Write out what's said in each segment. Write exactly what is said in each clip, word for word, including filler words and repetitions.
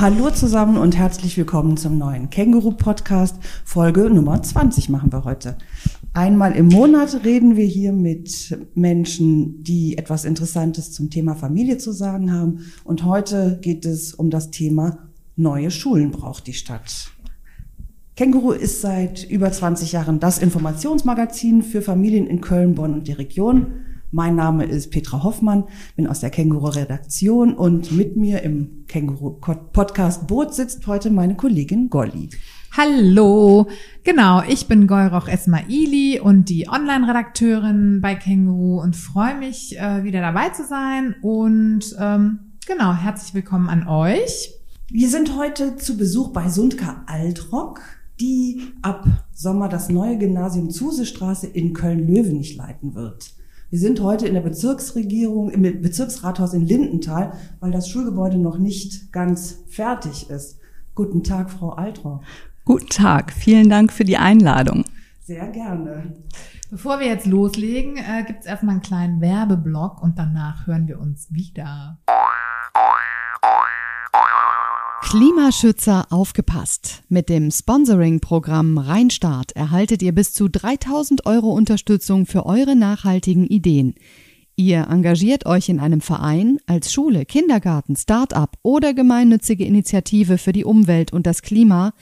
hallo zusammen und herzlich willkommen zum neuen Känguru-Podcast. Folge Nummer zwanzig machen wir heute. Einmal im Monat reden wir hier mit Menschen, die etwas Interessantes zum Thema Familie zu sagen haben. Und heute geht es um das Thema neue Schulen braucht die Stadt. Känguru ist seit über zwanzig Jahren das Informationsmagazin für Familien in Köln, Bonn und der Region. Mein Name ist Petra Hoffmann, bin aus der Känguru-Redaktion und mit mir im Känguru-Podcast-Boot sitzt heute meine Kollegin Golli. Hallo, genau, ich bin Golrokh Esmaili und die Online-Redakteurin bei Känguru und freue mich, äh, wieder dabei zu sein und ähm, genau, herzlich willkommen an euch. Wir sind heute zu Besuch bei Suntka Altrock, die ab Sommer das neue Gymnasium Zusestraße in Köln-Löwenich leiten wird. Wir sind heute in der Bezirksregierung, im Bezirksrathaus in Lindenthal, weil das Schulgebäude noch nicht ganz fertig ist. Guten Tag, Frau Altrock. Guten Tag, vielen Dank für die Einladung. Sehr gerne. Bevor wir jetzt loslegen, äh, gibt es erstmal einen kleinen Werbeblock und danach hören wir uns wieder. Klimaschützer, aufgepasst! Mit dem Sponsoring-Programm Rheinstart erhaltet ihr bis zu dreitausend Euro Unterstützung für eure nachhaltigen Ideen. Ihr engagiert euch in einem Verein, als Schule, Kindergarten, Start-up oder gemeinnützige Initiative für die Umwelt und das Klima,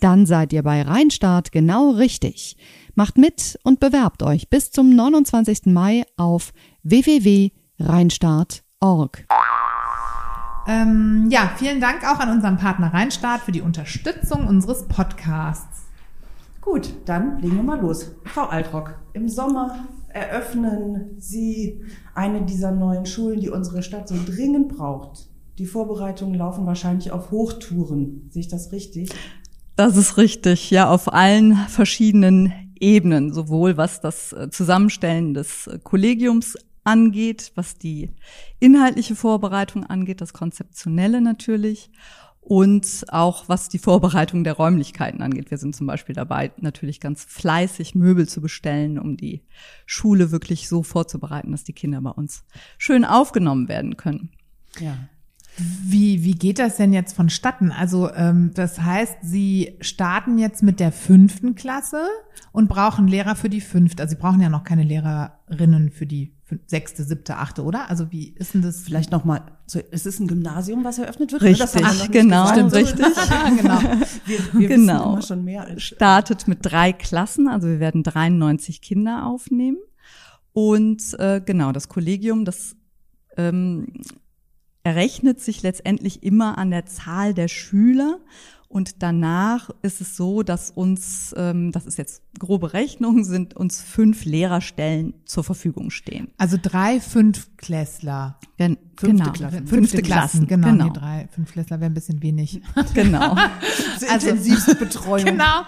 dann seid ihr bei Rheinstart genau richtig. Macht mit und bewerbt euch bis zum neunundzwanzigsten Mai auf w w w punkt rheinstart punkt org. Ähm, ja, vielen Dank auch an unseren Partner Rheinstart für die Unterstützung unseres Podcasts. Gut, dann legen wir mal los. Frau Altrock, im Sommer eröffnen Sie eine dieser neuen Schulen, die unsere Stadt so dringend braucht. Die Vorbereitungen laufen wahrscheinlich auf Hochtouren. Sehe ich das richtig? Das ist richtig, ja, auf allen verschiedenen Ebenen, sowohl was das Zusammenstellen des Kollegiums angeht, was die inhaltliche Vorbereitung angeht, das Konzeptionelle natürlich und auch was die Vorbereitung der Räumlichkeiten angeht. Wir sind zum Beispiel dabei, natürlich ganz fleißig Möbel zu bestellen, um die Schule wirklich so vorzubereiten, dass die Kinder bei uns schön aufgenommen werden können. Ja. Wie, wie geht das denn jetzt vonstatten? Also ähm, das heißt, Sie starten jetzt mit der fünften Klasse und brauchen Lehrer für die fünfte. Also Sie brauchen ja noch keine Lehrerinnen für die sechste, siebte, achte, oder? Also wie ist denn das? Vielleicht nochmal, es ist ein Gymnasium, was eröffnet wird? Richtig, das haben wir genau. Stimmt, richtig. Genau. Wir, wir genau. Wissen immer schon mehr. Als startet mit drei Klassen, also wir werden dreiundneunzig Kinder aufnehmen. Und äh, genau, das Kollegium, das ähm, errechnet sich letztendlich immer an der Zahl der Schüler. Und danach ist es so, dass uns, ähm, das ist jetzt grobe Rechnung, sind uns fünf Lehrerstellen zur Verfügung stehen. Also drei Fünftklässler. Wenn, Fünfte genau. Klassen. Fünfte Klassen, Klassen. Genau. genau. Die drei Fünftklässler wären ein bisschen wenig. Genau. Also intensivste Betreuung. Genau.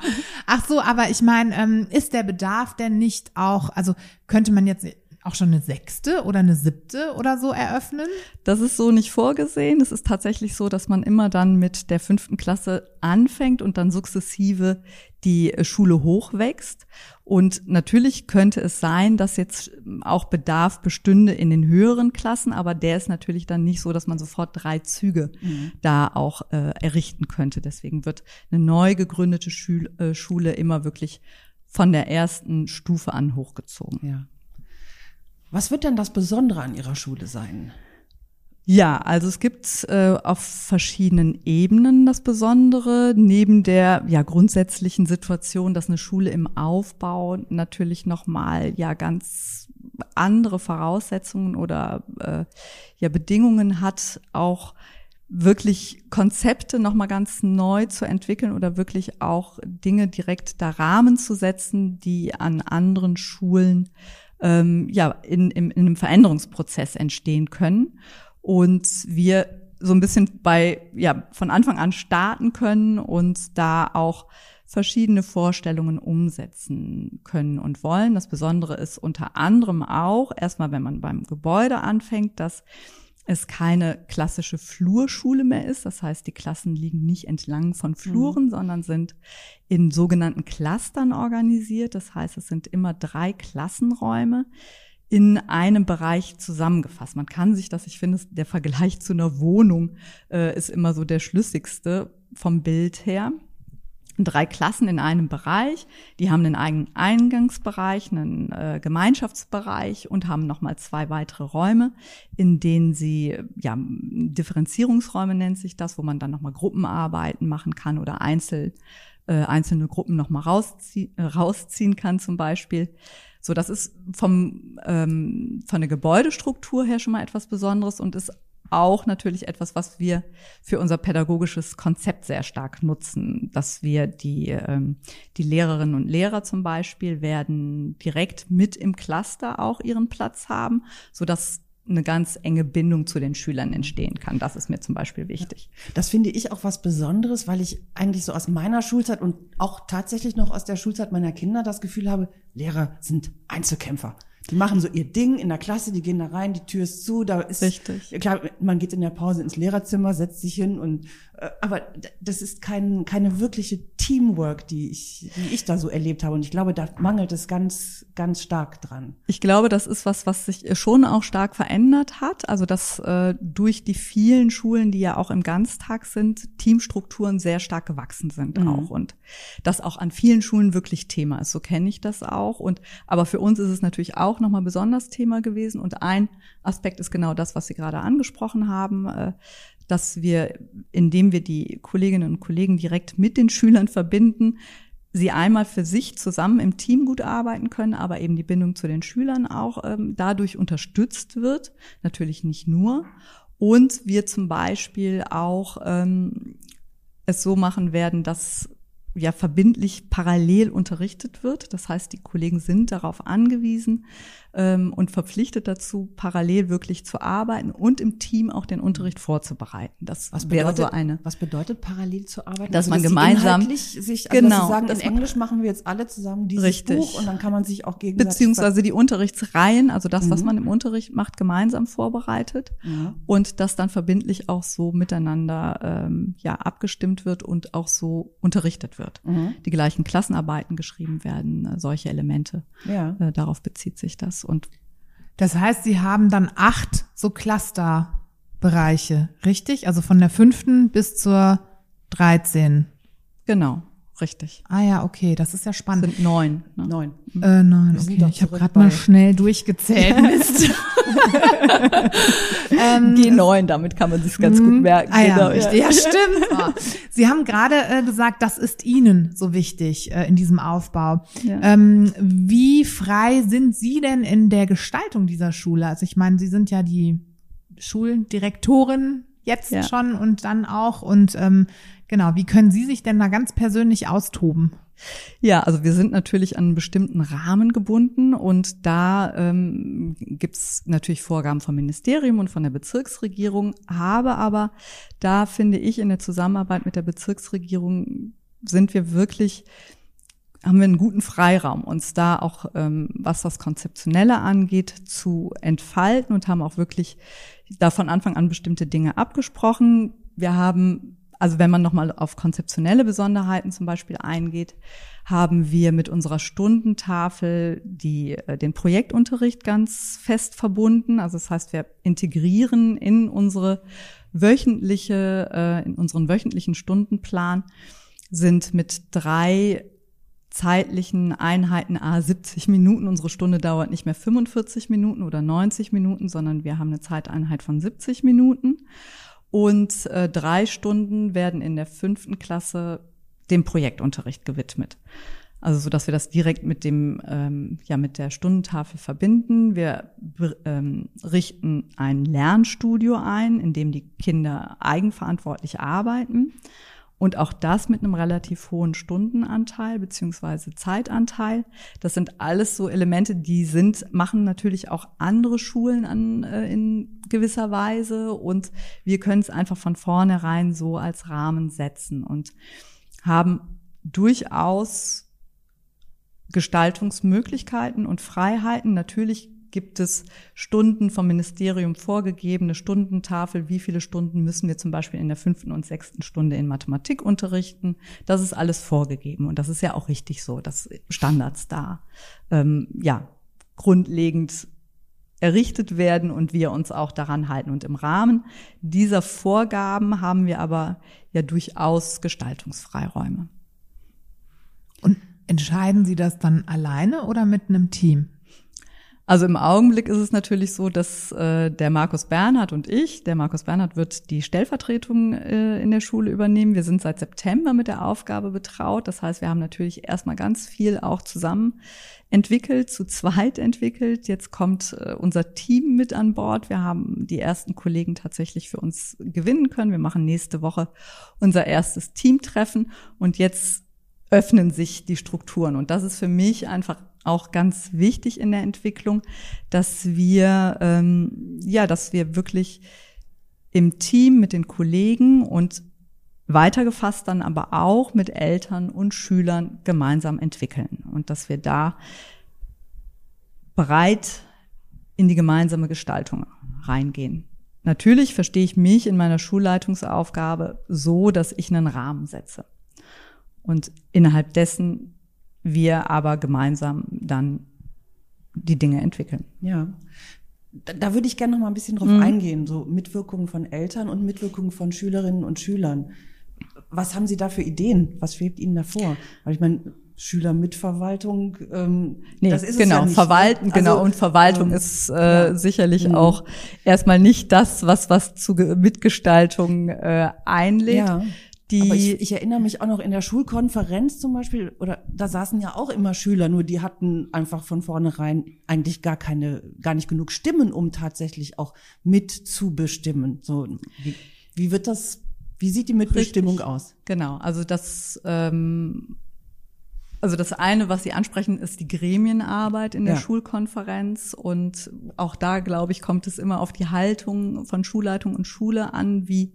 Ach so, aber ich meine, ähm, ist der Bedarf denn nicht auch, also könnte man jetzt auch schon eine sechste oder eine siebte oder so eröffnen? Das ist so nicht vorgesehen. Es ist tatsächlich so, dass man immer dann mit der fünften Klasse anfängt und dann sukzessive die Schule hochwächst. Und natürlich könnte es sein, dass jetzt auch Bedarf bestünde in den höheren Klassen, aber der ist natürlich dann nicht so, dass man sofort drei Züge mhm. da auch äh, errichten könnte. Deswegen wird eine neu gegründete Schul- äh, Schule immer wirklich von der ersten Stufe an hochgezogen. Ja. Was wird denn das Besondere an Ihrer Schule sein? Ja, also es gibt äh, auf verschiedenen Ebenen das Besondere. Neben der ja grundsätzlichen Situation, dass eine Schule im Aufbau natürlich nochmal ja ganz andere Voraussetzungen oder äh, ja Bedingungen hat, auch wirklich Konzepte nochmal ganz neu zu entwickeln oder wirklich auch Dinge direkt da Rahmen zu setzen, die an anderen Schulen Ähm, ja, in, in, in einem Veränderungsprozess entstehen können und wir so ein bisschen bei, ja, von Anfang an starten können und da auch verschiedene Vorstellungen umsetzen können und wollen. Das Besondere ist unter anderem auch, erstmal, wenn man beim Gebäude anfängt, dass es keine klassische Flurschule mehr ist. Das heißt, die Klassen liegen nicht entlang von Fluren, mhm. sondern sind in sogenannten Clustern organisiert. Das heißt, es sind immer drei Klassenräume, in einem Bereich zusammengefasst. Man kann sich das, ich finde, der Vergleich zu einer Wohnung äh, ist immer so der schlüssigste vom Bild her. Drei Klassen in einem Bereich, die haben einen eigenen Eingangsbereich, einen äh, Gemeinschaftsbereich und haben nochmal zwei weitere Räume, in denen sie, ja, Differenzierungsräume nennt sich das, wo man dann nochmal Gruppenarbeiten machen kann oder einzeln Äh, einzelne Gruppen nochmal rauszie- äh, rausziehen kann zum Beispiel. So, das ist vom ähm, von der Gebäudestruktur her schon mal etwas Besonderes und ist auch natürlich etwas, was wir für unser pädagogisches Konzept sehr stark nutzen, dass wir die ähm, die Lehrerinnen und Lehrer zum Beispiel werden direkt mit im Cluster auch ihren Platz haben, so dass eine ganz enge Bindung zu den Schülern entstehen kann. Das ist mir zum Beispiel wichtig. Ja, das finde ich auch was Besonderes, weil ich eigentlich so aus meiner Schulzeit und auch tatsächlich noch aus der Schulzeit meiner Kinder das Gefühl habe, Lehrer sind Einzelkämpfer. Die machen so ihr Ding in der Klasse, die gehen da rein, die Tür ist zu, da ist, richtig. Klar, man geht in der Pause ins Lehrerzimmer, setzt sich hin und, äh, aber das ist kein, keine wirkliche Teamwork, die ich, die ich da so erlebt habe. Und ich glaube, da mangelt es ganz, ganz stark dran. Ich glaube, das ist was, was sich schon auch stark verändert hat. Also, dass, äh, durch die vielen Schulen, die ja auch im Ganztag sind, Teamstrukturen sehr stark gewachsen sind mhm. auch. Und das auch an vielen Schulen wirklich Thema ist. So kenne ich das auch. Und, aber für uns ist es natürlich auch nochmal besonders Thema gewesen. Und ein Aspekt ist genau das, was Sie gerade angesprochen haben, dass wir, indem wir die Kolleginnen und Kollegen direkt mit den Schülern verbinden, sie einmal für sich zusammen im Team gut arbeiten können, aber eben die Bindung zu den Schülern auch dadurch unterstützt wird, natürlich nicht nur. Und wir zum Beispiel auch es so machen werden, dass ja verbindlich parallel unterrichtet wird. Das heißt, die Kollegen sind darauf angewiesen ähm, und verpflichtet dazu, parallel wirklich zu arbeiten und im Team auch den Unterricht vorzubereiten. Das was bedeutet, wäre so eine. Was bedeutet parallel zu arbeiten? Dass also, man dass gemeinsam Sie inhaltlich sich, also, genau, dass Sie sagen, dass in man, Englisch machen wir jetzt alle zusammen dieses richtig. Buch und dann kann man sich auch gegenseitig beziehungsweise die Unterrichtsreihen, also das, mhm. was man im Unterricht macht, gemeinsam vorbereitet mhm. und das dann verbindlich auch so miteinander ähm, ja abgestimmt wird und auch so unterrichtet wird. Mhm. Die gleichen Klassenarbeiten geschrieben werden, solche Elemente. Ja. Äh, darauf bezieht sich das. Und das heißt, Sie haben dann acht so Clusterbereiche, richtig? Also von der fünften bis zur dreizehn. Genau, richtig. Ah ja, okay, das ist ja spannend. Das sind neun. Ne? Neun. Mhm. Äh, neun, okay. Ich habe gerade mal schnell durchgezählt. Mist. ähm, G neun, damit kann man sich ganz gut merken. Ah, genau, ja, ja, stimmt. Oh. Sie haben gerade äh, gesagt, das ist Ihnen so wichtig äh, in diesem Aufbau. Ja. Ähm, wie frei sind Sie denn in der Gestaltung dieser Schule? Also ich meine, Sie sind ja die Schuldirektorin jetzt ja. schon und dann auch. Und ähm, genau, wie können Sie sich denn da ganz persönlich austoben? Ja, also wir sind natürlich an einen bestimmten Rahmen gebunden und da ähm, gibt es natürlich Vorgaben vom Ministerium und von der Bezirksregierung, habe aber da finde ich in der Zusammenarbeit mit der Bezirksregierung sind wir wirklich, haben wir einen guten Freiraum, uns da auch, ähm, was das Konzeptionelle angeht, zu entfalten und haben auch wirklich da von Anfang an bestimmte Dinge abgesprochen. Wir haben Also wenn man nochmal auf konzeptionelle Besonderheiten zum Beispiel eingeht, haben wir mit unserer Stundentafel die, den Projektunterricht ganz fest verbunden. Also das heißt, wir integrieren in unsere wöchentliche, in unseren wöchentlichen Stundenplan sind mit drei zeitlichen Einheiten a siebzig Minuten. Unsere Stunde dauert nicht mehr fünfundvierzig Minuten oder neunzig Minuten, sondern wir haben eine Zeiteinheit von siebzig Minuten. Und äh, drei Stunden werden in der fünften Klasse dem Projektunterricht gewidmet. Also so, dass wir das direkt mit dem ähm, ja mit der Stundentafel verbinden. Wir ähm, richten ein Lernstudio ein, in dem die Kinder eigenverantwortlich arbeiten. Und auch das mit einem relativ hohen Stundenanteil beziehungsweise Zeitanteil. Das sind alles so Elemente, die sind, machen natürlich auch andere Schulen an, äh, in gewisser Weise. Und wir können es einfach von vornherein so als Rahmen setzen und haben durchaus Gestaltungsmöglichkeiten und Freiheiten. Natürlich gibt es Stunden vom Ministerium vorgegebene Stundentafel, wie viele Stunden müssen wir zum Beispiel in der fünften und sechsten Stunde in Mathematik unterrichten. Das ist alles vorgegeben und das ist ja auch richtig so, dass Standards da ähm, ja grundlegend errichtet werden und wir uns auch daran halten. Und im Rahmen dieser Vorgaben haben wir aber ja durchaus Gestaltungsfreiräume. Und entscheiden Sie das dann alleine oder mit einem Team? Also im Augenblick ist es natürlich so, dass äh, der Markus Bernhard und ich, der Markus Bernhard wird die Stellvertretung äh, in der Schule übernehmen. Wir sind seit September mit der Aufgabe betraut. Das heißt, wir haben natürlich erstmal ganz viel auch zusammen entwickelt, zu zweit entwickelt. Jetzt kommt äh, unser Team mit an Bord. Wir haben die ersten Kollegen tatsächlich für uns gewinnen können. Wir machen nächste Woche unser erstes Teamtreffen und jetzt öffnen sich die Strukturen. Und das ist für mich einfach auch ganz wichtig in der Entwicklung, dass wir ähm, ja, dass wir wirklich im Team mit den Kollegen und weitergefasst dann aber auch mit Eltern und Schülern gemeinsam entwickeln und dass wir da bereit in die gemeinsame Gestaltung reingehen. Natürlich verstehe ich mich in meiner Schulleitungsaufgabe so, dass ich einen Rahmen setze und innerhalb dessen wir aber gemeinsam dann die Dinge entwickeln. Ja, da, da würde ich gerne noch mal ein bisschen drauf mhm. eingehen, so Mitwirkung von Eltern und Mitwirkung von Schülerinnen und Schülern. Was haben Sie da für Ideen? Was schwebt Ihnen da vor? Weil ich meine, Schülermitverwaltung, ähm, nee, das ist genau, es ja nicht. Verwalten, also, genau, und Verwaltung ähm, ist äh, ja. sicherlich mhm. auch erstmal nicht das, was was zu Mitgestaltung äh, einlädt. Ja. Die aber ich, ich erinnere mich auch noch in der Schulkonferenz zum Beispiel, oder da saßen ja auch immer Schüler, nur die hatten einfach von vornherein eigentlich gar keine, gar nicht genug Stimmen, um tatsächlich auch mitzubestimmen. So, wie, wie wird das, wie sieht die Mitbestimmung Richtig. aus? Genau, also das, ähm, also das eine, was Sie ansprechen, ist die Gremienarbeit in der ja. Schulkonferenz. Und auch da, glaube ich, kommt es immer auf die Haltung von Schulleitung und Schule an, wie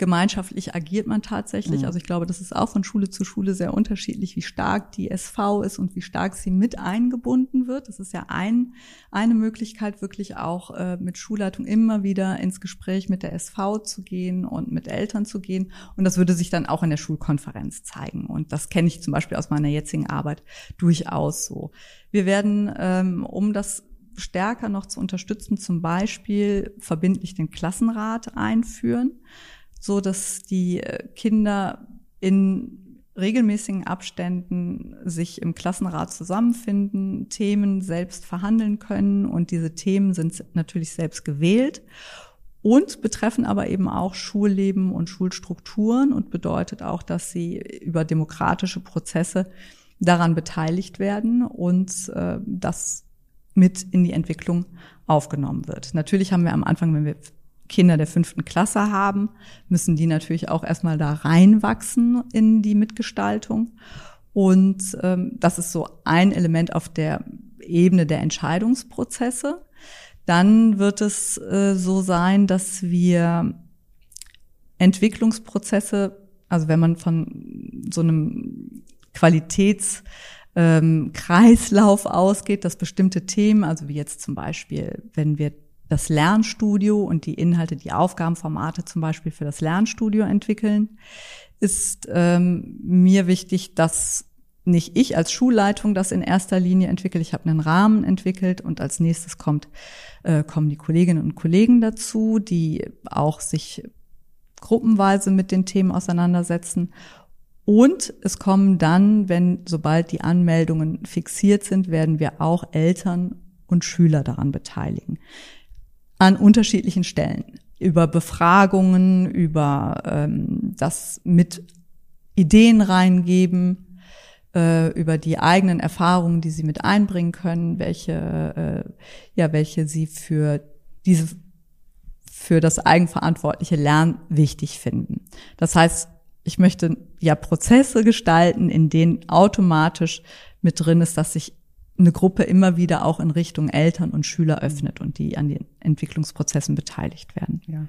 gemeinschaftlich agiert man tatsächlich. Mhm. Also ich glaube, das ist auch von Schule zu Schule sehr unterschiedlich, wie stark die S V ist und wie stark sie mit eingebunden wird. Das ist ja ein, eine Möglichkeit, wirklich auch äh, mit Schulleitung immer wieder ins Gespräch mit der S V zu gehen und mit Eltern zu gehen. Und das würde sich dann auch in der Schulkonferenz zeigen. Und das kenne ich zum Beispiel aus meiner jetzigen Arbeit durchaus so. Wir werden, ähm, um das stärker noch zu unterstützen, zum Beispiel verbindlich den Klassenrat einführen, so dass die Kinder in regelmäßigen Abständen sich im Klassenrat zusammenfinden, Themen selbst verhandeln können und diese Themen sind natürlich selbst gewählt und betreffen aber eben auch Schulleben und Schulstrukturen und bedeutet auch, dass sie über demokratische Prozesse daran beteiligt werden und äh, das mit in die Entwicklung aufgenommen wird. Natürlich haben wir am Anfang, wenn wir Kinder der fünften Klasse haben, müssen die natürlich auch erstmal da reinwachsen in die Mitgestaltung. Und ähm, das ist so ein Element auf der Ebene der Entscheidungsprozesse. Dann wird es äh, so sein, dass wir Entwicklungsprozesse, also wenn man von so einem Qualitäts- ähm, Kreislauf ausgeht, dass bestimmte Themen, also wie jetzt zum Beispiel, wenn wir das Lernstudio und die Inhalte, die Aufgabenformate zum Beispiel für das Lernstudio entwickeln, ist ähm, mir wichtig, dass nicht ich als Schulleitung das in erster Linie entwickle. Ich habe einen Rahmen entwickelt und als nächstes kommt äh, kommen die Kolleginnen und Kollegen dazu, die auch sich gruppenweise mit den Themen auseinandersetzen. Und es kommen dann, wenn sobald die Anmeldungen fixiert sind, werden wir auch Eltern und Schüler daran beteiligen. An unterschiedlichen Stellen, über Befragungen, über ähm, das mit Ideen reingeben, äh, über die eigenen Erfahrungen, die sie mit einbringen können, welche äh, ja welche sie für diese für das eigenverantwortliche Lernen wichtig finden. Das heißt, ich möchte ja Prozesse gestalten, in denen automatisch mit drin ist, dass sich eine Gruppe immer wieder auch in Richtung Eltern und Schüler öffnet und die an den Entwicklungsprozessen beteiligt werden. Ja.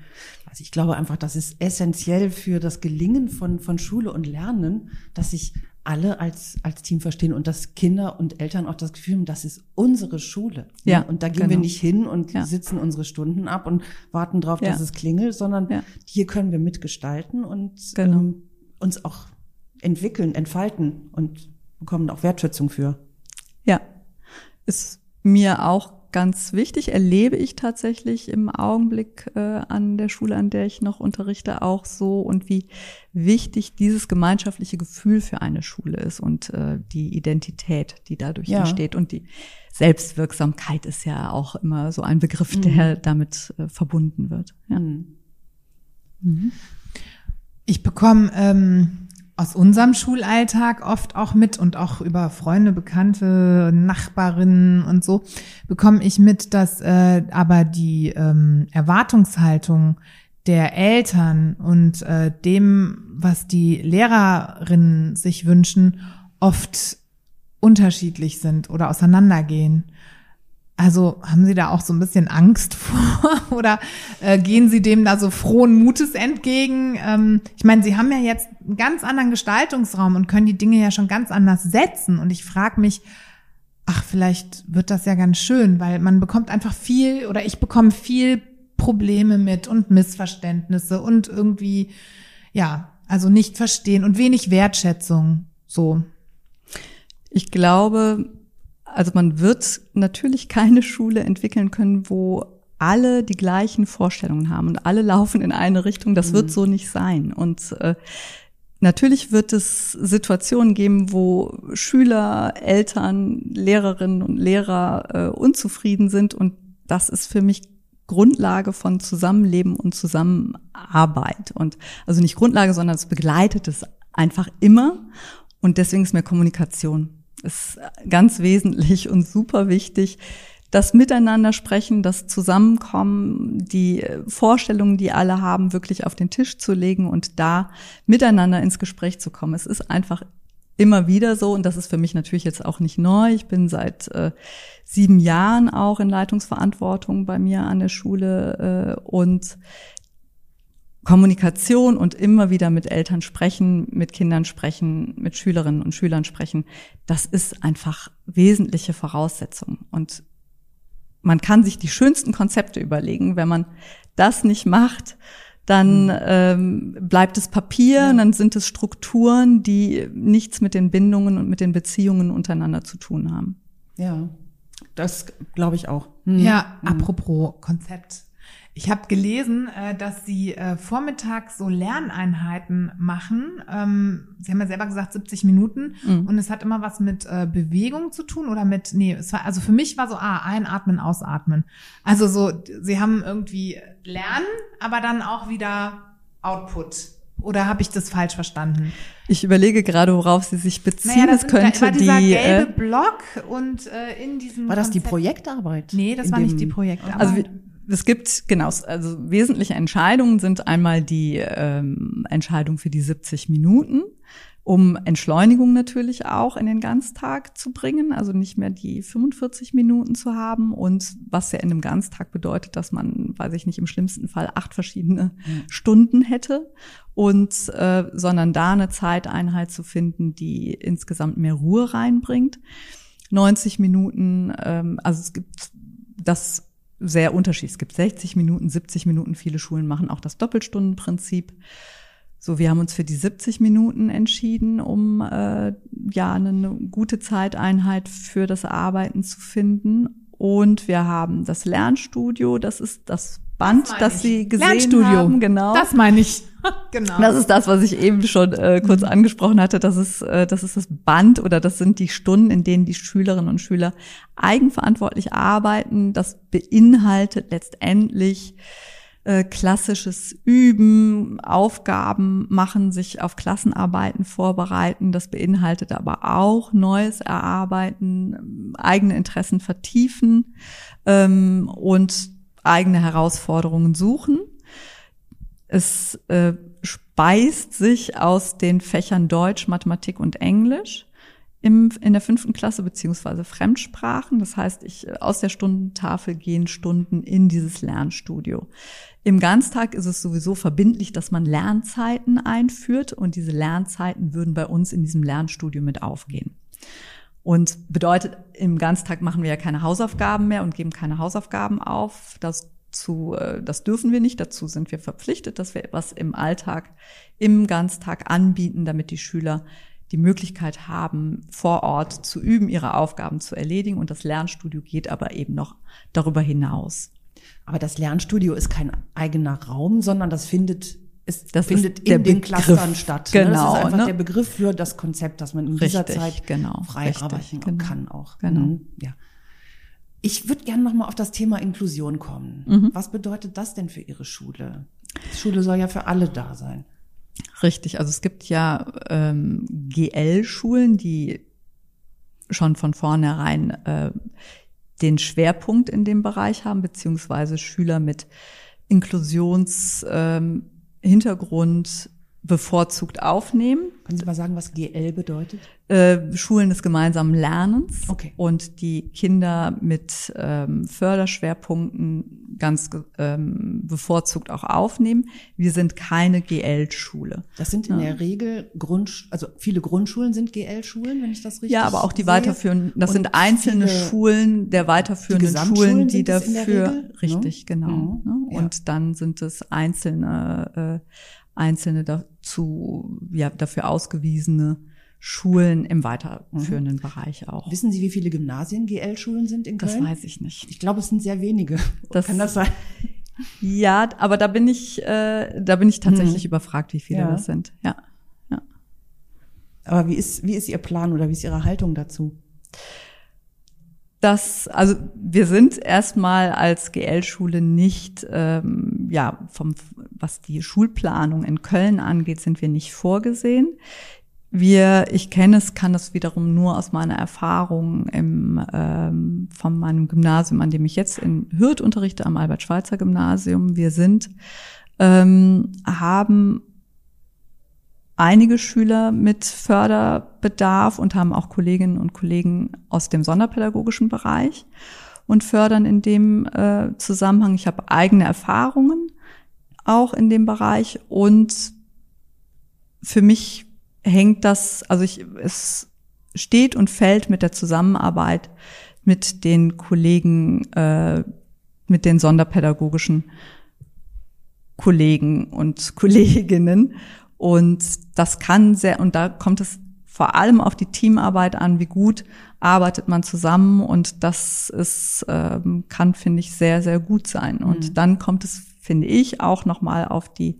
Also ich glaube einfach, das ist essentiell für das Gelingen von, von Schule und Lernen, dass sich alle als, als Team verstehen und dass Kinder und Eltern auch das Gefühl haben, das ist unsere Schule. Ja, und da gehen genau. wir nicht hin und ja. sitzen unsere Stunden ab und warten drauf, ja. dass es klingelt, sondern ja. hier können wir mitgestalten und genau. ähm, uns auch entwickeln, entfalten und bekommen auch Wertschätzung für. Ja. Ist mir auch ganz wichtig, erlebe ich tatsächlich im Augenblick äh, an der Schule, an der ich noch unterrichte, auch so, und wie wichtig dieses gemeinschaftliche Gefühl für eine Schule ist und äh, die Identität, die dadurch ja. entsteht. Und die Selbstwirksamkeit ist ja auch immer so ein Begriff, mhm. der damit äh, verbunden wird. Ja. Mhm. Ich bekomme ähm, aus unserem Schulalltag oft auch mit und auch über Freunde, Bekannte, Nachbarinnen und so bekomme ich mit, dass äh, aber die ähm, Erwartungshaltung der Eltern und äh, dem, was die Lehrerinnen sich wünschen, oft unterschiedlich sind oder auseinandergehen. Also haben Sie da auch so ein bisschen Angst vor oder äh, gehen Sie dem da so frohen Mutes entgegen? Ähm, ich meine, Sie haben ja jetzt einen ganz anderen Gestaltungsraum und können die Dinge ja schon ganz anders setzen. Und ich frage mich, ach, vielleicht wird das ja ganz schön, weil man bekommt einfach viel oder ich bekomme viel Probleme mit und Missverständnisse und irgendwie, ja, also nicht verstehen und wenig Wertschätzung, so. Ich glaube... Also man wird natürlich keine Schule entwickeln können, wo alle die gleichen Vorstellungen haben und alle laufen in eine Richtung. Das mhm. wird so nicht sein. Und äh, natürlich wird es Situationen geben, wo Schüler, Eltern, Lehrerinnen und Lehrer äh, unzufrieden sind. Und das ist für mich Grundlage von Zusammenleben und Zusammenarbeit. Und also nicht Grundlage, sondern es begleitet es einfach immer. Und deswegen ist mehr Kommunikation ist ganz wesentlich und super wichtig. Das Miteinander sprechen, das Zusammenkommen, die Vorstellungen, die alle haben, wirklich auf den Tisch zu legen und da miteinander ins Gespräch zu kommen. Es ist einfach immer wieder so, und das ist für mich natürlich jetzt auch nicht neu. Ich bin seit äh, sieben Jahren auch in Leitungsverantwortung bei mir an der Schule äh, und Kommunikation und immer wieder mit Eltern sprechen, mit Kindern sprechen, mit Schülerinnen und Schülern sprechen, das ist einfach wesentliche Voraussetzung. Und man kann sich die schönsten Konzepte überlegen. Wenn man das nicht macht, dann mhm. ähm, bleibt es Papier, ja. und dann sind es Strukturen, die nichts mit den Bindungen und mit den Beziehungen untereinander zu tun haben. Ja, das glaube ich auch. Mhm. Ja, apropos mhm. Konzept. Ich habe gelesen, dass Sie vormittags so Lerneinheiten machen. Sie haben ja selber gesagt, siebzig Minuten. Mhm. Und es hat immer was mit Bewegung zu tun oder mit, nee, es war, also für mich war so, ah, einatmen, ausatmen. Also so, Sie haben irgendwie Lernen, aber dann auch wieder Output. Oder habe ich das falsch verstanden? Ich überlege gerade, worauf Sie sich beziehen. Naja, das sind, könnte da war dieser die, gelbe Block und äh, in diesem War das Konzept, die Projektarbeit? Nee, das war dem, nicht die Projektarbeit. Also wir, Es gibt, genau, also wesentliche Entscheidungen sind einmal die ähm, Entscheidung für die siebzig Minuten, um Entschleunigung natürlich auch in den Ganztag zu bringen, also nicht mehr die fünfundvierzig Minuten zu haben. Und was ja in einem Ganztag bedeutet, dass man, weiß ich nicht, im schlimmsten Fall acht verschiedene mhm. Stunden hätte, und äh, sondern da eine Zeiteinheit zu finden, die insgesamt mehr Ruhe reinbringt. neunzig Minuten, ähm, also es gibt das sehr unterschiedlich. Es gibt sechzig Minuten, siebzig Minuten. Viele Schulen machen auch das Doppelstundenprinzip. So, wir haben uns für die siebzig Minuten entschieden, um äh, ja eine gute Zeiteinheit für das Arbeiten zu finden. Und wir haben das Lernstudio. Das ist das Band, das, das Sie gesehen Lernstudio. Haben. Genau. Das meine ich. Genau. Das ist das, was ich eben schon äh, kurz angesprochen hatte. Das ist, äh, das ist das Band oder das sind die Stunden, in denen die Schülerinnen und Schüler eigenverantwortlich arbeiten. Das beinhaltet letztendlich äh, klassisches Üben, Aufgaben machen, sich auf Klassenarbeiten vorbereiten. Das beinhaltet aber auch Neues erarbeiten, eigene Interessen vertiefen ähm, und eigene Herausforderungen suchen. Es äh, speist sich aus den Fächern Deutsch, Mathematik und Englisch im, in der fünften Klasse beziehungsweise Fremdsprachen. Das heißt, ich aus der Stundentafel gehen Stunden in dieses Lernstudio. Im Ganztag ist es sowieso verbindlich, dass man Lernzeiten einführt, und diese Lernzeiten würden bei uns in diesem Lernstudio mit aufgehen. Und bedeutet, im Ganztag machen wir ja keine Hausaufgaben mehr und geben keine Hausaufgaben auf. Das Zu, das dürfen wir nicht, dazu sind wir verpflichtet, dass wir etwas im Alltag, im Ganztag anbieten, damit die Schüler die Möglichkeit haben, vor Ort zu üben, ihre Aufgaben zu erledigen. Und das Lernstudio geht aber eben noch darüber hinaus. Aber das Lernstudio ist kein eigener Raum, sondern das findet, ist, das findet ist in den Begriff. Clustern statt. Genau, ne? Das ist einfach ne? der Begriff für das Konzept, dass man in richtig, dieser Zeit genau, frei richtig, arbeiten genau, kann auch. Genau. Mhm, ja. Ich würde gerne nochmal auf das Thema Inklusion kommen. Mhm. Was bedeutet das denn für Ihre Schule? Die Schule soll ja für alle da sein. Richtig, also es gibt ja ähm, G L-Schulen, die schon von vornherein äh, den Schwerpunkt in dem Bereich haben, beziehungsweise Schüler mit Inklusionshintergrund ähm, bevorzugt aufnehmen. Können Sie mal sagen, was G L bedeutet? Äh, Schulen des gemeinsamen Lernens. Okay. Und die Kinder mit ähm, Förderschwerpunkten ganz ähm, bevorzugt auch aufnehmen. Wir sind keine G L-Schule. Das sind in ja. der Regel Grund, also viele Grundschulen sind G L-Schulen, wenn ich das richtig sehe. Ja, aber auch die weiterführenden, das und sind einzelne viele, Schulen der weiterführenden die Schulen, die dafür, richtig, ja? genau. Ja. Ne? Und ja. dann sind es einzelne, äh, einzelne dazu, ja, dafür ausgewiesene Schulen im weiterführenden mhm. Bereich auch. Wissen Sie, wie viele Gymnasien G L-Schulen sind in Köln? Das weiß ich nicht. Ich glaube, es sind sehr wenige. Das, Kann das sein? Ja, aber da bin ich, äh, da bin ich tatsächlich mhm. überfragt, wie viele ja. das sind. Ja, ja. Aber wie ist, wie ist Ihr Plan oder wie ist Ihre Haltung dazu? Das, also wir sind erstmal als G L-Schule nicht, ähm, ja, vom, was die Schulplanung in Köln angeht, sind wir nicht vorgesehen. Wir, ich kenne es, kann das wiederum nur aus meiner Erfahrung im, ähm, von meinem Gymnasium, an dem ich jetzt in Hürth unterrichte, am Albert-Schweizer-Gymnasium. Wir sind, ähm, haben einige Schüler mit Förderbedarf und haben auch Kolleginnen und Kollegen aus dem sonderpädagogischen Bereich und fördern in dem äh, Zusammenhang. Ich habe eigene Erfahrungen auch in dem Bereich und für mich hängt das, also ich, es steht und fällt mit der Zusammenarbeit mit den Kollegen, äh, mit den sonderpädagogischen Kollegen und Kolleginnen. Und das kann sehr, und da kommt es vor allem auf die Teamarbeit an, wie gut arbeitet man zusammen und das ist, ähm, kann, finde ich, sehr, sehr gut sein. Und mhm. dann kommt es, finde ich, auch nochmal auf die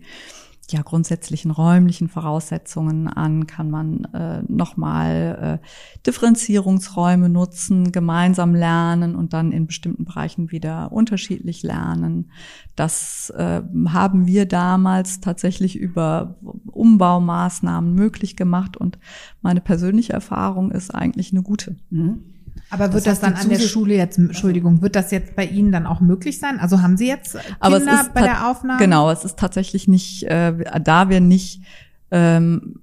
ja grundsätzlichen räumlichen Voraussetzungen an, kann man äh, nochmal äh, Differenzierungsräume nutzen, gemeinsam lernen und dann in bestimmten Bereichen wieder unterschiedlich lernen. Das äh, haben wir damals tatsächlich über Umbaumaßnahmen möglich gemacht und meine persönliche Erfahrung ist eigentlich eine gute. Mhm. Aber wird das, das dann an der Schule jetzt, Entschuldigung, wird das jetzt bei Ihnen dann auch möglich sein? Also haben Sie jetzt Kinder aber es ist bei der Aufnahme? Genau, es ist tatsächlich nicht, äh, da wir nicht ähm,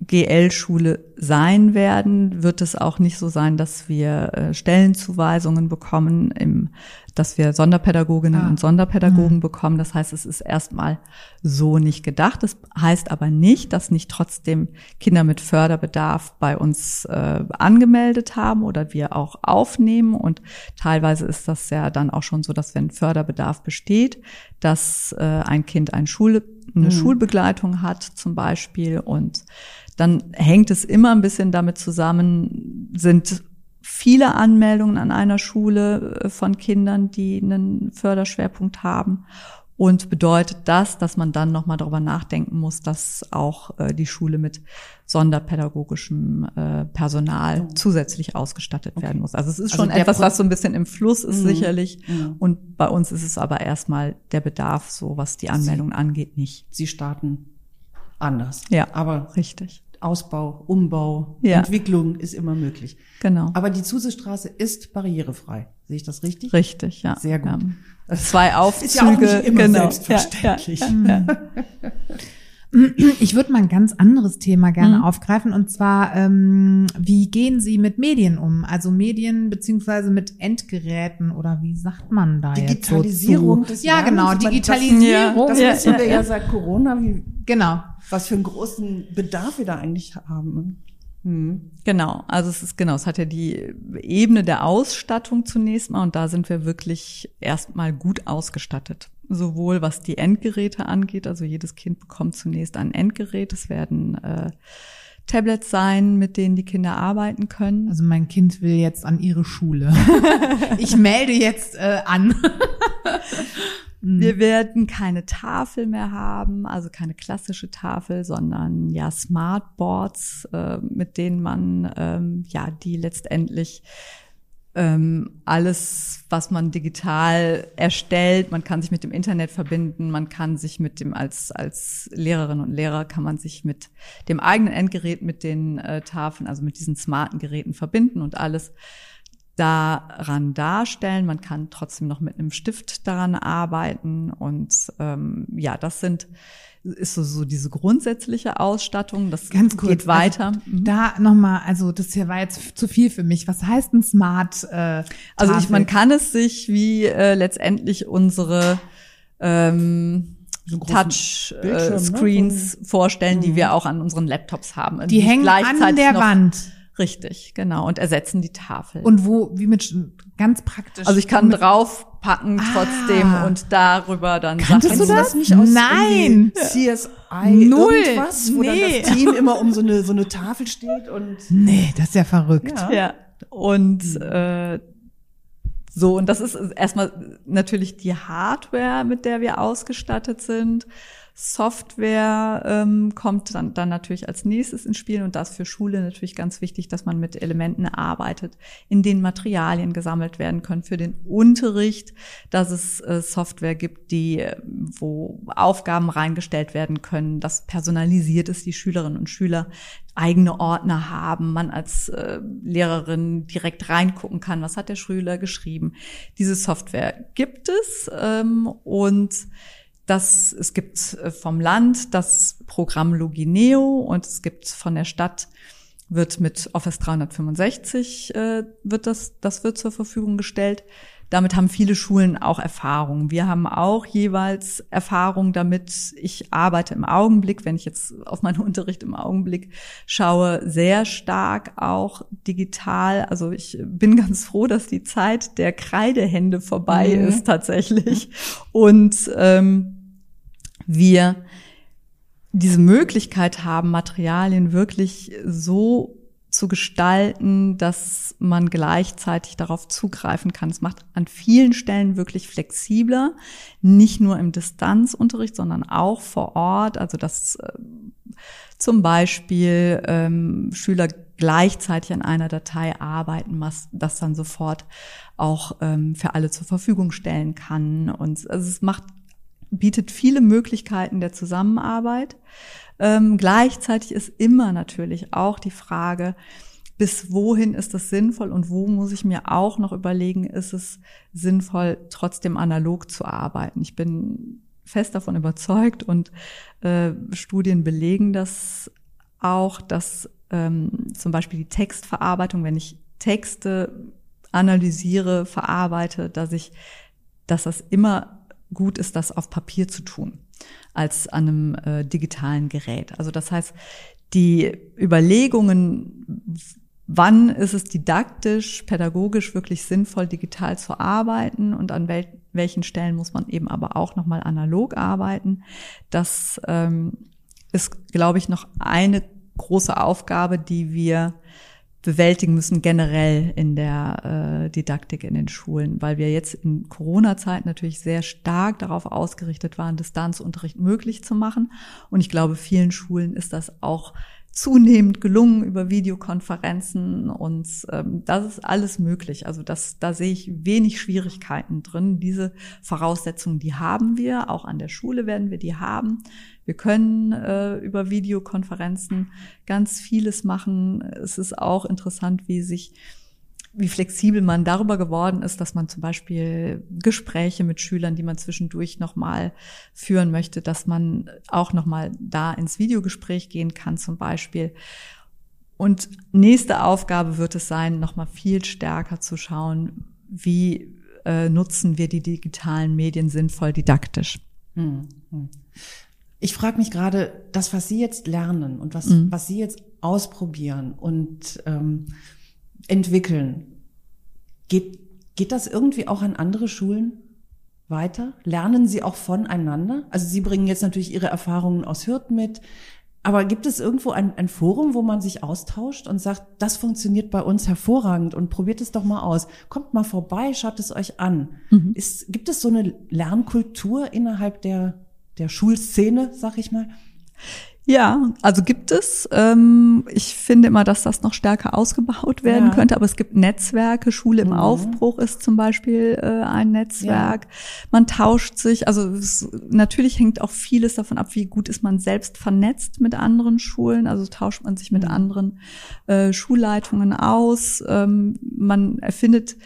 G L-Schule sein werden, wird es auch nicht so sein, dass wir äh, Stellenzuweisungen bekommen, im, dass wir Sonderpädagoginnen ah. und Sonderpädagogen mhm. bekommen. Das heißt, es ist erstmal so nicht gedacht. Das heißt aber nicht, dass nicht trotzdem Kinder mit Förderbedarf bei uns äh, angemeldet haben oder wir auch aufnehmen. Und teilweise ist das ja dann auch schon so, dass wenn Förderbedarf besteht, dass äh, ein Kind eine, Schule, eine mhm. Schulbegleitung hat zum Beispiel und dann hängt es immer ein bisschen damit zusammen, sind viele Anmeldungen an einer Schule von Kindern, die einen Förderschwerpunkt haben. Und bedeutet das, dass man dann nochmal darüber nachdenken muss, dass auch die Schule mit sonderpädagogischem Personal zusätzlich ausgestattet okay. werden muss. Also es ist also schon etwas, was so ein bisschen im Fluss ist mhm. sicherlich. Mhm. Und bei uns ist es aber erstmal der Bedarf, so was die Anmeldung angeht, nicht. Sie starten anders. Ja, aber richtig. Ausbau, Umbau, ja. Entwicklung ist immer möglich. Genau. Aber die Zusestraße ist barrierefrei. Sehe ich das richtig? Richtig, ja. Sehr gut. Ja. Das Zwei Aufzüge. Ist ja auch nicht immer genau. selbstverständlich. Ja, ja, ja. Ich würde mal ein ganz anderes Thema gerne mhm. aufgreifen und zwar, ähm, wie gehen Sie mit Medien um? Also Medien beziehungsweise mit Endgeräten oder wie sagt man da jetzt? Digitalisierung. Des ja, genau, Digitalisierung. Das, das, ja, das ja, wissen wir ja, ja seit Corona, wie, genau. was für einen großen Bedarf wir da eigentlich haben. Mhm. Genau, also es ist genau, es hat ja die Ebene der Ausstattung zunächst mal und da sind wir wirklich erstmal gut ausgestattet. Sowohl was die Endgeräte angeht, also jedes Kind bekommt zunächst ein Endgerät. Es werden äh, Tablets sein, mit denen die Kinder arbeiten können. Also mein Kind will jetzt an ihre Schule. Ich melde jetzt äh, an. Wir werden keine Tafel mehr haben, also keine klassische Tafel, sondern ja Smartboards, äh, mit denen man ähm, ja die letztendlich ähm, alles, was man digital erstellt, man kann sich mit dem Internet verbinden, man kann sich mit dem als als Lehrerinnen und Lehrer kann man sich mit dem eigenen Endgerät, mit den äh, Tafeln, also mit diesen smarten Geräten verbinden und alles daran darstellen. Man kann trotzdem noch mit einem Stift daran arbeiten und ähm, ja, das sind ist so, so diese grundsätzliche Ausstattung. Das ganz kurz, geht weiter. Also, mhm. Da nochmal, also das hier war jetzt zu viel für mich. Was heißt ein Smart? Äh, also ich, man kann es sich wie äh, letztendlich unsere ähm, so Touch-Screens äh, ne? vorstellen, mhm. die wir auch an unseren Laptops haben. Die, die hängen an der Wand. Richtig, genau. Und ersetzen die Tafel. Und wo, wie mit, ganz praktisch. Also ich kann draufpacken ah, trotzdem und darüber dann Sachen. Kanntest du das nicht aus Nein. C S I Null. Irgendwas, wo nee. Dann das Team immer um so eine, so eine Tafel steht und. Nee, das ist ja verrückt. Ja. ja. Und, äh, so, und das ist erstmal natürlich die Hardware, mit der wir ausgestattet sind. Software ähm, kommt dann, dann natürlich als nächstes ins Spiel und das für Schule natürlich ganz wichtig, dass man mit Elementen arbeitet, in denen Materialien gesammelt werden können für den Unterricht, dass es äh, Software gibt, die wo Aufgaben reingestellt werden können, das personalisiert ist, die Schülerinnen und Schüler eigene Ordner haben, man als äh, Lehrerin direkt reingucken kann, was hat der Schüler geschrieben. Diese Software gibt es ähm, und Das, es gibt vom Land das Programm Logineo und es gibt von der Stadt wird mit Office dreihundertfünfundsechzig äh, wird das, das wird zur Verfügung gestellt. Damit haben viele Schulen auch Erfahrung. Wir haben auch jeweils Erfahrung damit. Ich arbeite im Augenblick, wenn ich jetzt auf meinen Unterricht im Augenblick schaue, sehr stark auch digital. Also ich bin ganz froh, dass die Zeit der Kreidehände vorbei mhm. ist tatsächlich. Und ähm, wir diese Möglichkeit haben, Materialien wirklich so zu gestalten, dass man gleichzeitig darauf zugreifen kann. Es macht an vielen Stellen wirklich flexibler, nicht nur im Distanzunterricht, sondern auch vor Ort. Also dass äh, zum Beispiel ähm, Schüler gleichzeitig an einer Datei arbeiten, was das dann sofort auch ähm, für alle zur Verfügung stellen kann. Und also es macht bietet viele Möglichkeiten der Zusammenarbeit. Ähm, gleichzeitig ist immer natürlich auch die Frage, bis wohin ist das sinnvoll und wo muss ich mir auch noch überlegen, ist es sinnvoll, trotzdem analog zu arbeiten. Ich bin fest davon überzeugt und äh, Studien belegen das auch, dass ähm, zum Beispiel die Textverarbeitung, wenn ich Texte analysiere, verarbeite, dass ich, dass das immer gut ist, das auf Papier zu tun, als an einem äh, digitalen Gerät. Also das heißt, die Überlegungen, wann ist es didaktisch, pädagogisch wirklich sinnvoll, digital zu arbeiten und an wel- welchen Stellen muss man eben aber auch nochmal analog arbeiten, das ähm, ist, glaube ich, noch eine große Aufgabe, die wir bewältigen müssen generell in der äh, Didaktik in den Schulen, weil wir jetzt in Corona-Zeiten natürlich sehr stark darauf ausgerichtet waren, Distanzunterricht möglich zu machen. Und ich glaube, vielen Schulen ist das auch zunehmend gelungen über Videokonferenzen und ähm, das ist alles möglich. Also das, da sehe ich wenig Schwierigkeiten drin. Diese Voraussetzungen, die haben wir, auch an der Schule werden wir die haben. Wir können äh, über Videokonferenzen ganz vieles machen. Es ist auch interessant, wie sich wie flexibel man darüber geworden ist, dass man zum Beispiel Gespräche mit Schülern, die man zwischendurch nochmal führen möchte, dass man auch nochmal da ins Videogespräch gehen kann zum Beispiel. Und nächste Aufgabe wird es sein, nochmal viel stärker zu schauen, wie äh, nutzen wir die digitalen Medien sinnvoll didaktisch. Ich frage mich gerade, das, was Sie jetzt lernen und was, mhm. was Sie jetzt ausprobieren und ähm, entwickeln. Geht, geht das irgendwie auch an andere Schulen weiter? Lernen Sie auch voneinander? Also Sie bringen jetzt natürlich Ihre Erfahrungen aus Hürth mit, Aber gibt es irgendwo ein, ein Forum, wo man sich austauscht und sagt, das funktioniert bei uns hervorragend und probiert es doch mal aus. Kommt mal vorbei, schaut es euch an. Mhm. Ist, gibt es so eine Lernkultur innerhalb der, der Schulszene, sag ich mal? Ja, also gibt es. Ich finde immer, dass das noch stärker ausgebaut werden ja. könnte, aber es gibt Netzwerke. Schule im mhm. Aufbruch ist zum Beispiel ein Netzwerk. Ja. Man tauscht sich, also es, natürlich hängt auch vieles davon ab, wie gut ist man selbst vernetzt mit anderen Schulen. Also tauscht man sich mit mhm. anderen äh, Schulleitungen aus. Ähm, man erfindet...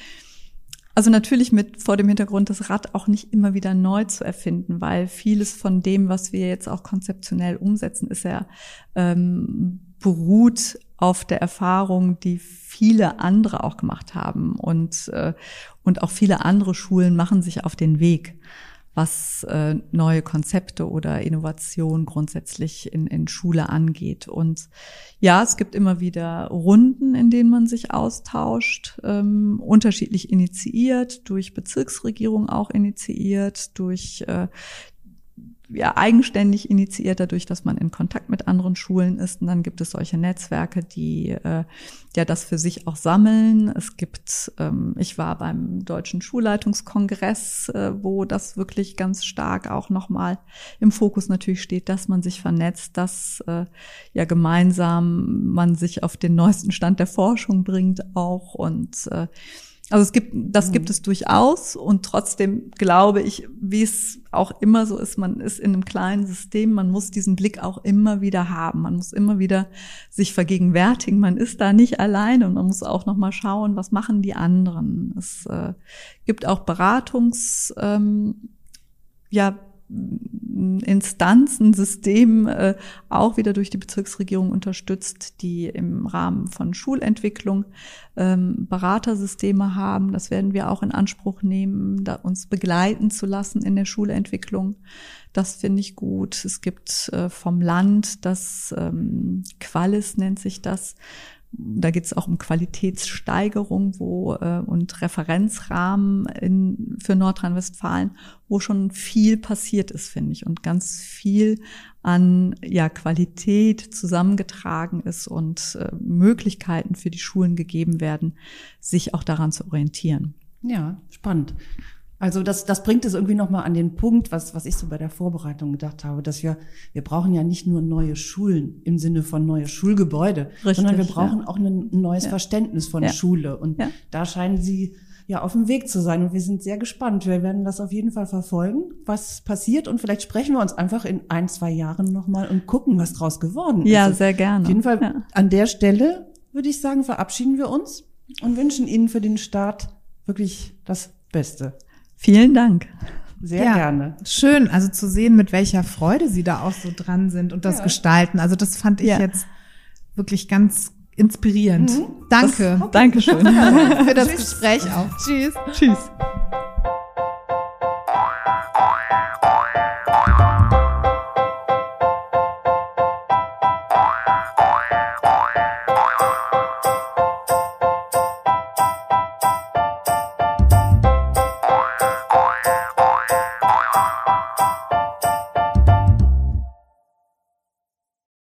Also natürlich mit vor dem Hintergrund, das Rad auch nicht immer wieder neu zu erfinden, weil vieles von dem, was wir jetzt auch konzeptionell umsetzen, ist ja ähm, beruht auf der Erfahrung, die viele andere auch gemacht haben. Und, äh, und auch viele andere Schulen machen sich auf den Weg, was äh, neue Konzepte oder Innovation grundsätzlich in, in Schule angeht. Und ja, es gibt immer wieder Runden, in denen man sich austauscht, ähm, unterschiedlich initiiert, durch Bezirksregierung auch initiiert, durch äh, ja eigenständig initiiert, dadurch, dass man in Kontakt mit anderen Schulen ist. Und dann gibt es solche Netzwerke, die äh, ja das für sich auch sammeln. Es gibt, ähm, ich war beim Deutschen Schulleitungskongress, äh, wo das wirklich ganz stark auch nochmal im Fokus natürlich steht, dass man sich vernetzt, dass äh, ja gemeinsam man sich auf den neuesten Stand der Forschung bringt auch. Und äh, also es gibt, das gibt es durchaus, und trotzdem glaube ich, wie es auch immer so ist, man ist in einem kleinen System, man muss diesen Blick auch immer wieder haben, man muss immer wieder sich vergegenwärtigen, man ist da nicht alleine und man muss auch nochmal schauen, was machen die anderen. Es äh, gibt auch Beratungs, ähm, ja, Instanzen, System, äh, auch wieder durch die Bezirksregierung unterstützt, die im Rahmen von Schulentwicklung ähm, Beratersysteme haben. Das werden wir auch in Anspruch nehmen, da uns begleiten zu lassen in der Schulentwicklung. Das finde ich gut. Es gibt äh, vom Land das ähm, Qualis, nennt sich das. Da geht es auch um Qualitätssteigerung wo äh, und Referenzrahmen in, für Nordrhein-Westfalen, wo schon viel passiert ist, finde ich, und ganz viel an ja Qualität zusammengetragen ist und äh, Möglichkeiten für die Schulen gegeben werden, sich auch daran zu orientieren. Ja, spannend. Also das, das bringt es irgendwie nochmal an den Punkt, was, was ich so bei der Vorbereitung gedacht habe, dass wir, wir brauchen ja nicht nur neue Schulen im Sinne von neue Schulgebäude, Richtig, sondern wir brauchen ja. auch ein neues ja. Verständnis von ja. Schule. Und ja. da scheinen Sie ja auf dem Weg zu sein. Und wir sind sehr gespannt. Wir werden das auf jeden Fall verfolgen, was passiert. Und vielleicht sprechen wir uns einfach in ein, zwei Jahren nochmal und gucken, was draus geworden ist. Ja, also sehr gerne. Auf jeden Fall ja. an der Stelle, würde ich sagen, verabschieden wir uns und wünschen Ihnen für den Start wirklich das Beste. Vielen Dank. Sehr ja, gerne. Schön, also zu sehen, mit welcher Freude Sie da auch so dran sind und das ja. gestalten. Also das fand ich ja. jetzt wirklich ganz inspirierend. Mhm. Danke. Das, okay. Dankeschön. Für das Tschüss. Gespräch auch. Tschüss. Tschüss.